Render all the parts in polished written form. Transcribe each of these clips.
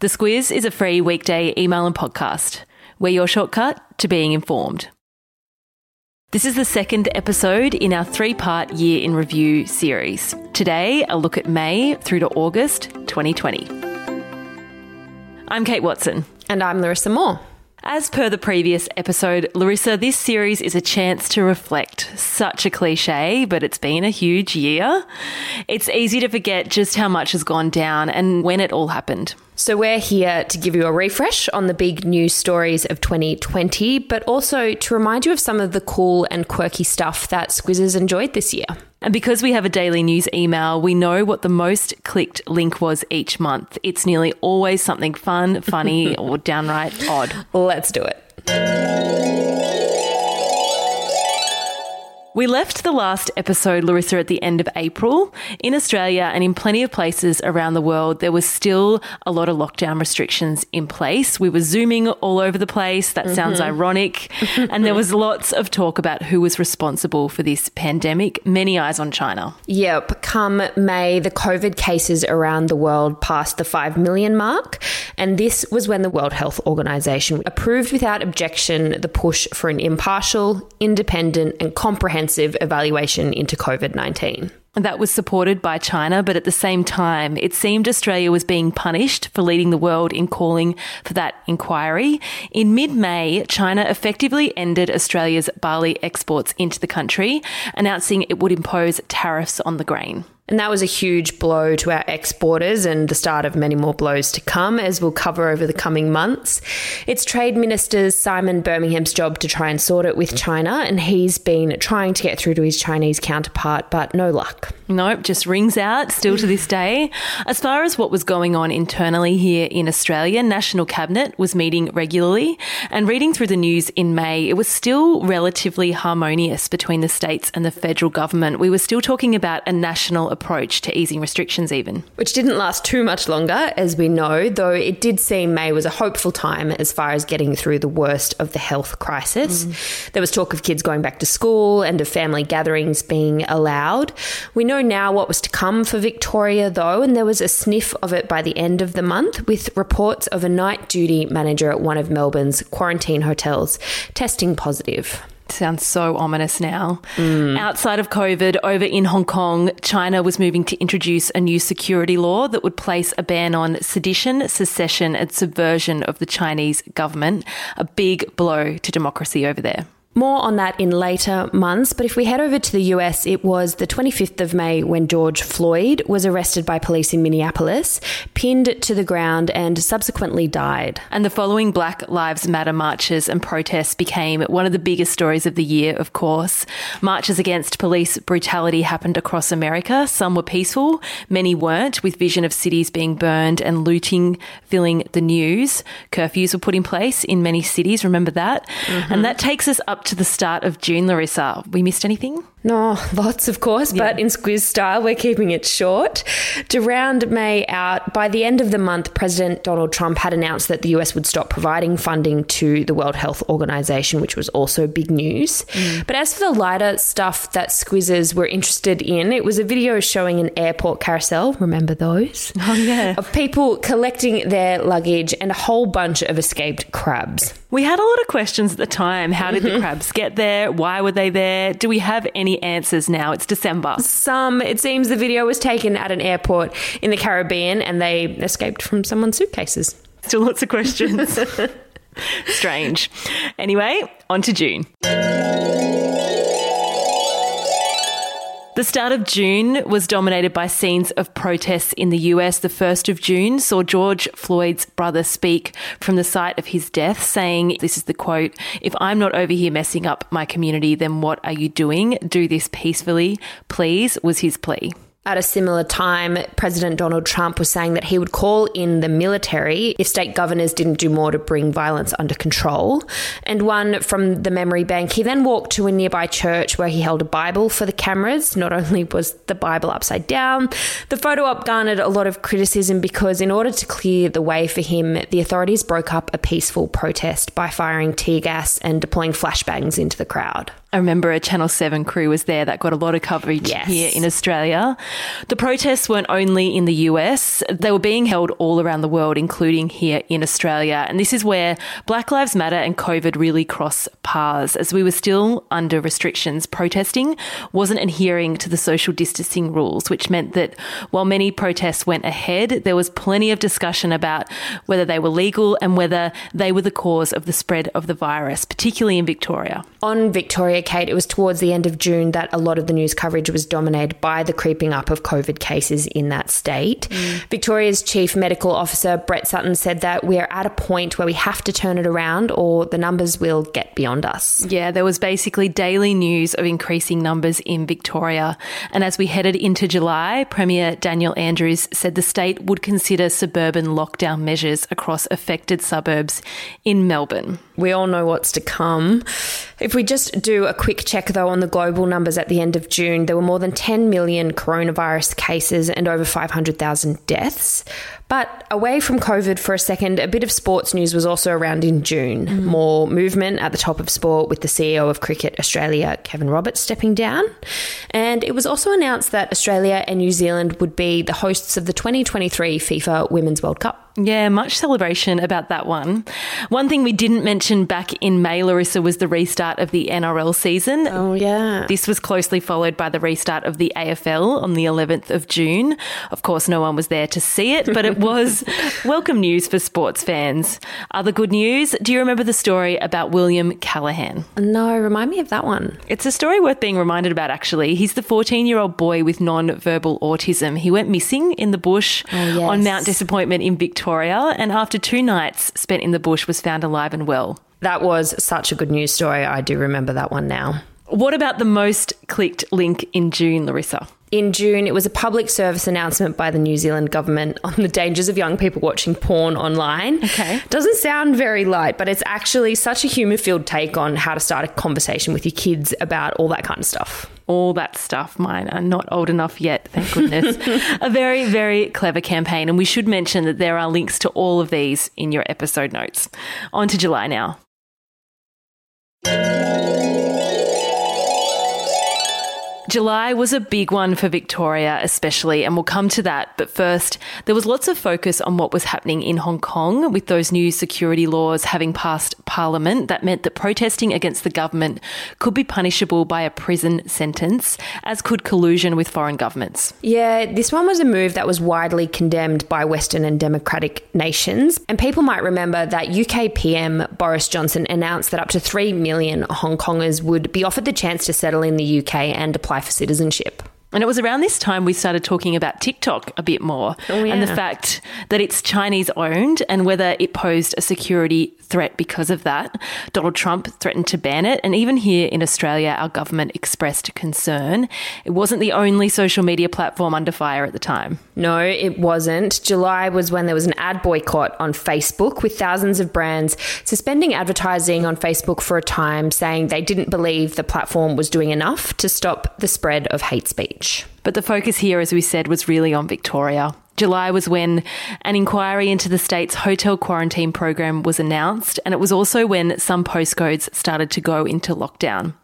The Squiz is a free weekday email and podcast. We're your shortcut to being informed. This is the second episode in our three-part Year in Review series. Today, a look at May through to August 2020. I'm Kate Watson. And I'm Larissa Moore. As per the previous episode, Larissa, this series is a chance to reflect. Such a cliche, but it's been a huge year. It's easy to forget just how much has gone down and when it all happened. So we're here to give you a refresh on the big news stories of 2020, but also to remind you of some of the cool and quirky stuff that Squizzers enjoyed this year. And because we have a daily news email, we know what the most clicked link was each month. It's nearly always something fun, funny, or downright odd. Let's do it. We left the last episode, Larissa, at the end of April. In Australia and in plenty of places around the world, there was still a lot of lockdown restrictions in place. We were Zooming all over the place. That sounds ironic. And there was lots of talk about who was responsible for this pandemic. Many eyes on China. Yep. Come May, the COVID cases around the world passed the 5 million mark. And this was when the World Health Organization approved without objection the push for an impartial, independent and comprehensive evaluation into COVID-19. That was supported by China, but at the same time, it seemed Australia was being punished for leading the world in calling for that inquiry. In mid-May, China effectively ended Australia's barley exports into the country, announcing it would impose tariffs on the grain. And that was a huge blow to our exporters and the start of many more blows to come, as we'll cover over the coming months. It's Trade Minister Simon Birmingham's job to try and sort it with China, and he's been trying to get through to his Chinese counterpart, but no luck. Nope, just rings out still to this day. As far as what was going on internally here in Australia, National Cabinet was meeting regularly, and reading through the news in May, it was still relatively harmonious between the states and the federal government. We were still talking about a national approach to easing restrictions even. Which didn't last too much longer, as we know, though it did seem May was a hopeful time as far as getting through the worst of the health crisis. There was talk of kids going back to school and of family gatherings being allowed. We know now what was to come for Victoria, though, and there was a sniff of it by the end of the month with reports of a night duty manager at one of Melbourne's quarantine hotels testing positive. Sounds so ominous now. Outside of COVID, over in Hong Kong, China was moving to introduce a new security law that would place a ban on sedition, secession and subversion of the Chinese government. A big blow to democracy over there. More on that in later months, but if we head over to the US, it was the 25th of May when George Floyd was arrested by police in Minneapolis, pinned to the ground and subsequently died. And the following Black Lives Matter marches and protests became one of the biggest stories of the year, of course. Marches against police brutality happened across America. Some were peaceful, many weren't, with vision of cities being burned and looting filling the news. Curfews were put in place in many cities, remember that? And that takes us up to the start of June, Larissa. We missed anything? No, lots, of course, but in Squiz style, we're keeping it short. To round May out, by the end of the month, President Donald Trump had announced that the US would stop providing funding to the World Health Organization, which was also big news. But as for the lighter stuff that Squizzers were interested in, it was a video showing an airport carousel, remember those? Oh, yeah. Of people collecting their luggage and a whole bunch of escaped crabs. We had a lot of questions at the time. How did the crabs get there? Why were they there? Do we have any answers now? It's December. It seems the video was taken at an airport in the Caribbean and they escaped from someone's suitcases. Still lots of questions. Strange. Anyway, on to June. The start of June was dominated by scenes of protests in the US. The 1st of June saw George Floyd's brother speak from the site of his death, saying, this is the quote, "If I'm not over here messing up my community, then what are you doing? Do this peacefully, please," was his plea. At a similar time, President Donald Trump was saying that he would call in the military if state governors didn't do more to bring violence under control. And one from the memory bank, he then walked to a nearby church where he held a Bible for the cameras. Not only was the Bible upside down, the photo op garnered a lot of criticism because in order to clear the way for him, the authorities broke up a peaceful protest by firing tear gas and deploying flashbangs into the crowd. I remember a Channel 7 crew was there that got a lot of coverage here in Australia. The protests weren't only in the US. They were being held all around the world, including here in Australia. And this is where Black Lives Matter and COVID really cross paths. As we were still under restrictions, protesting wasn't adhering to the social distancing rules, which meant that while many protests went ahead, there was plenty of discussion about whether they were legal and whether they were the cause of the spread of the virus, particularly in Victoria. On Victoria, Kate, it was towards the end of June that a lot of the news coverage was dominated by the creeping up of COVID cases in that state. Mm. Victoria's Chief Medical Officer, Brett Sutton, said that we're at a point where we have to turn it around or the numbers will get beyond us. Yeah, there was basically daily news of increasing numbers in Victoria. And as we headed into July, Premier Daniel Andrews said the state would consider suburban lockdown measures across affected suburbs in Melbourne. We all know what's to come. If we just do a quick check, though, on the global numbers at the end of June, there were more than 10 million coronavirus cases and over 500,000 deaths. But away from COVID for a second, a bit of sports news was also around in June. Mm. More movement at the top of sport with the CEO of Cricket Australia, Kevin Roberts, stepping down. And it was also announced that Australia and New Zealand would be the hosts of the 2023 FIFA Women's World Cup. Yeah, much celebration about that one. One thing we didn't mention back in May, Larissa, was the restart of the NRL season. Oh, yeah. This was closely followed by the restart of the AFL on the 11th of June. Of course, no one was there to see it, but it was welcome news for sports fans. Other good news, do you remember the story about William Callahan? No, remind me of that one. It's a story worth being reminded about, actually. He's the 14-year-old boy with non-verbal autism. He went missing in the bush on Mount Disappointment in Victoria, and after 2 nights spent in the bush was found alive and well. That was such a good news story. I do remember that one now. What about the most clicked link in June, Larissa? In June, it was a public service announcement by the New Zealand government on the dangers of young people watching porn online. Okay. Doesn't sound very light, but it's actually such a humour-filled take on how to start a conversation with your kids about all that kind of stuff. All that stuff. Mine are not old enough yet, thank goodness. A very, very clever campaign. And we should mention that there are links to all of these in your episode notes. On to July now. July was a big one for Victoria especially, and we'll come to that. But first, there was lots of focus on what was happening in Hong Kong with those new security laws having passed Parliament. That meant that protesting against the government could be punishable by a prison sentence, as could collusion with foreign governments. Yeah, this one was a move that was widely condemned by Western and democratic nations. And people might remember that UK PM Boris Johnson announced that up to 3 million Hong Kongers would be offered the chance to settle in the UK and apply for citizenship. And it was around this time we started talking about TikTok a bit more and the fact that it's Chinese owned and whether it posed a security threat because of that. Donald Trump threatened to ban it, and even here in Australia our government expressed concern. It wasn't the only social media platform under fire at the time. No, it wasn't. July was when there was an ad boycott on Facebook with thousands of brands suspending advertising on Facebook for a time, saying they didn't believe the platform was doing enough to stop the spread of hate speech. But the focus here, as we said, was really on Victoria. July was when an inquiry into the state's hotel quarantine program was announced, and it was also when some postcodes started to go into lockdown.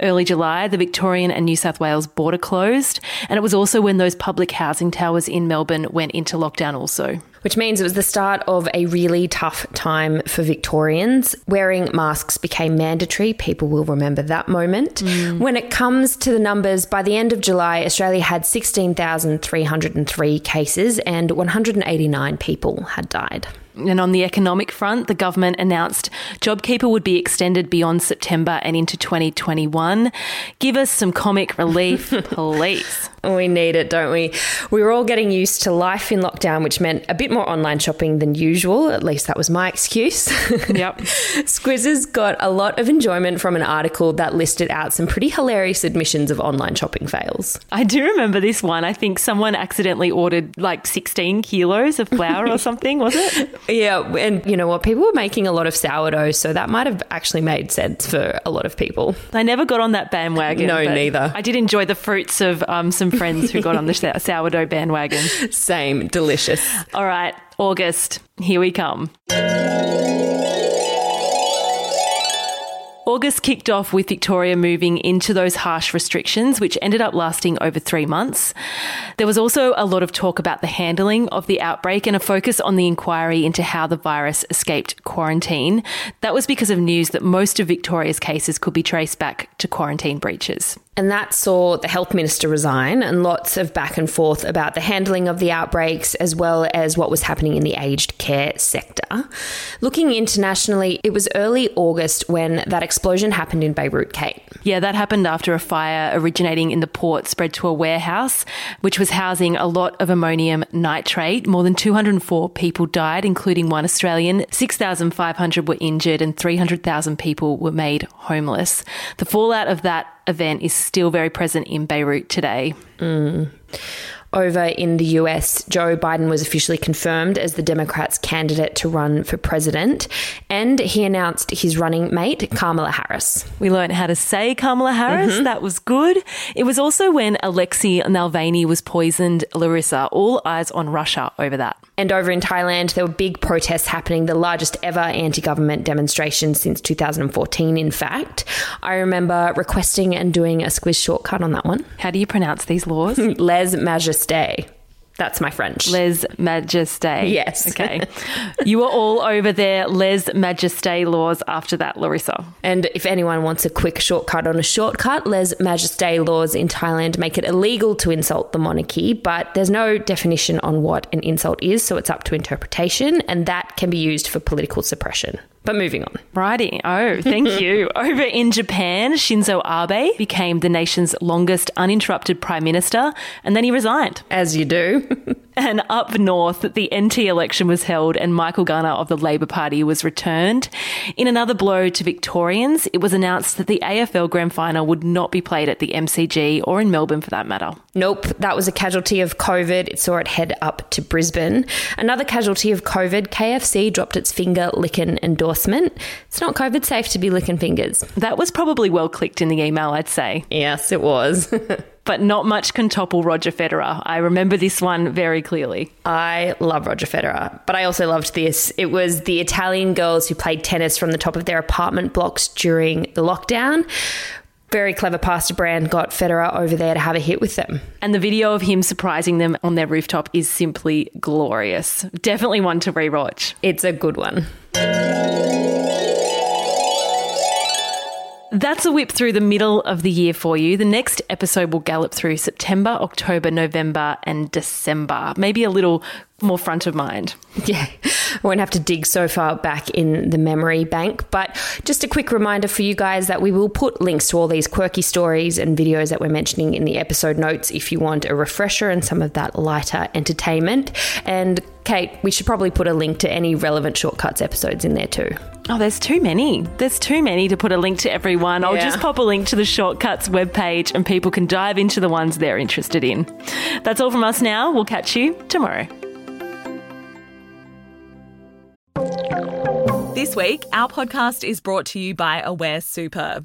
Early July, the Victorian and New South Wales border closed, and it was also when those public housing towers in Melbourne went into lockdown also. Which means it was the start of a really tough time for Victorians. Wearing masks became mandatory. People will remember that moment. Mm. When it comes to the numbers, by the end of July, Australia had 16,303 cases and 189 people had died. And on the economic front, the government announced JobKeeper would be extended beyond September and into 2021. Give us some comic relief, please. We need it, don't we? We were all getting used to life in lockdown, which meant a bit more online shopping than usual. At least that was my excuse. Yep. Squizzers got a lot of enjoyment from an article that listed out some pretty hilarious admissions of online shopping fails. I do remember this one. I think someone accidentally ordered like 16 kilos of flour or something, was it? Yeah, and you know what? People were making a lot of sourdough, so that might have actually made sense for a lot of people. I never got on that bandwagon. No, neither. I did enjoy the fruits of some friends who got on the sourdough bandwagon. Same, delicious. All right, August, here we come. August kicked off with Victoria moving into those harsh restrictions, which ended up lasting over 3 months. There was also a lot of talk about the handling of the outbreak and a focus on the inquiry into how the virus escaped quarantine. That was because of news that most of Victoria's cases could be traced back to quarantine breaches. And that saw the health minister resign and lots of back and forth about the handling of the outbreaks as well as what was happening in the aged care sector. Looking internationally, it was early August when that explosion happened in Beirut, Kate. Yeah, that happened after a fire originating in the port spread to a warehouse, which was housing a lot of ammonium nitrate. More than 204 people died, including one Australian. 6,500 were injured and 300,000 people were made homeless. The fallout of that event is still very present in Beirut today. Mm. Over in the US, Joe Biden was officially confirmed as the Democrats' candidate to run for president, and he announced his running mate, Kamala Harris. We learned how to say Kamala Harris. Mm-hmm. That was good. It was also when Alexei Navalny was poisoned, Larissa. All eyes on Russia over that. And over in Thailand, there were big protests happening, the largest ever anti-government demonstration since 2014, in fact. I remember requesting and doing a Squiz shortcut on that one. How do you pronounce these laws? Les Majestés. That's my French. Les Majestés. Yes. Okay. You were all over their Les Majestés laws after that, Larissa. And if anyone wants a quick shortcut on a shortcut, Les Majestés laws in Thailand make it illegal to insult the monarchy, but there's no definition on what an insult is, so it's up to interpretation, and that can be used for political suppression. But moving on. Righty. Oh, thank you. Over in Japan, Shinzo Abe became the nation's longest uninterrupted prime minister, and then he resigned. As you do. And up north, the NT election was held and Michael Gunner of the Labor Party was returned. In another blow to Victorians, it was announced that the AFL grand final would not be played at the MCG or in Melbourne for that matter. Nope. That was a casualty of COVID. It saw it head up to Brisbane. Another casualty of COVID, KFC dropped its finger licking endorsement. It's not COVID safe to be licking fingers. That was probably well clicked in the email, I'd say. Yes, it was. But not much can topple Roger Federer. I remember this one very clearly. I love Roger Federer, but I also loved this. It was the Italian girls who played tennis from the top of their apartment blocks during the lockdown. Very clever pasta brand got Federer over there to have a hit with them. And the video of him surprising them on their rooftop is simply glorious. Definitely one to rewatch. It's a good one. That's a whip through the middle of the year for you. The next episode will gallop through September, October, November and December. Maybe a little more front of mind. Yeah, I won't have to dig so far back in the memory bank. But just a quick reminder for you guys that we will put links to all these quirky stories and videos that we're mentioning in the episode notes if you want a refresher and some of that lighter entertainment. And Kate, we should probably put a link to any relevant Shortcuts episodes in there too. Oh, there's too many. There's too many to put a link to everyone. Yeah. I'll just pop a link to the Shortcuts webpage and people can dive into the ones they're interested in. That's all from us now. We'll catch you tomorrow. This week, our podcast is brought to you by Aware Super.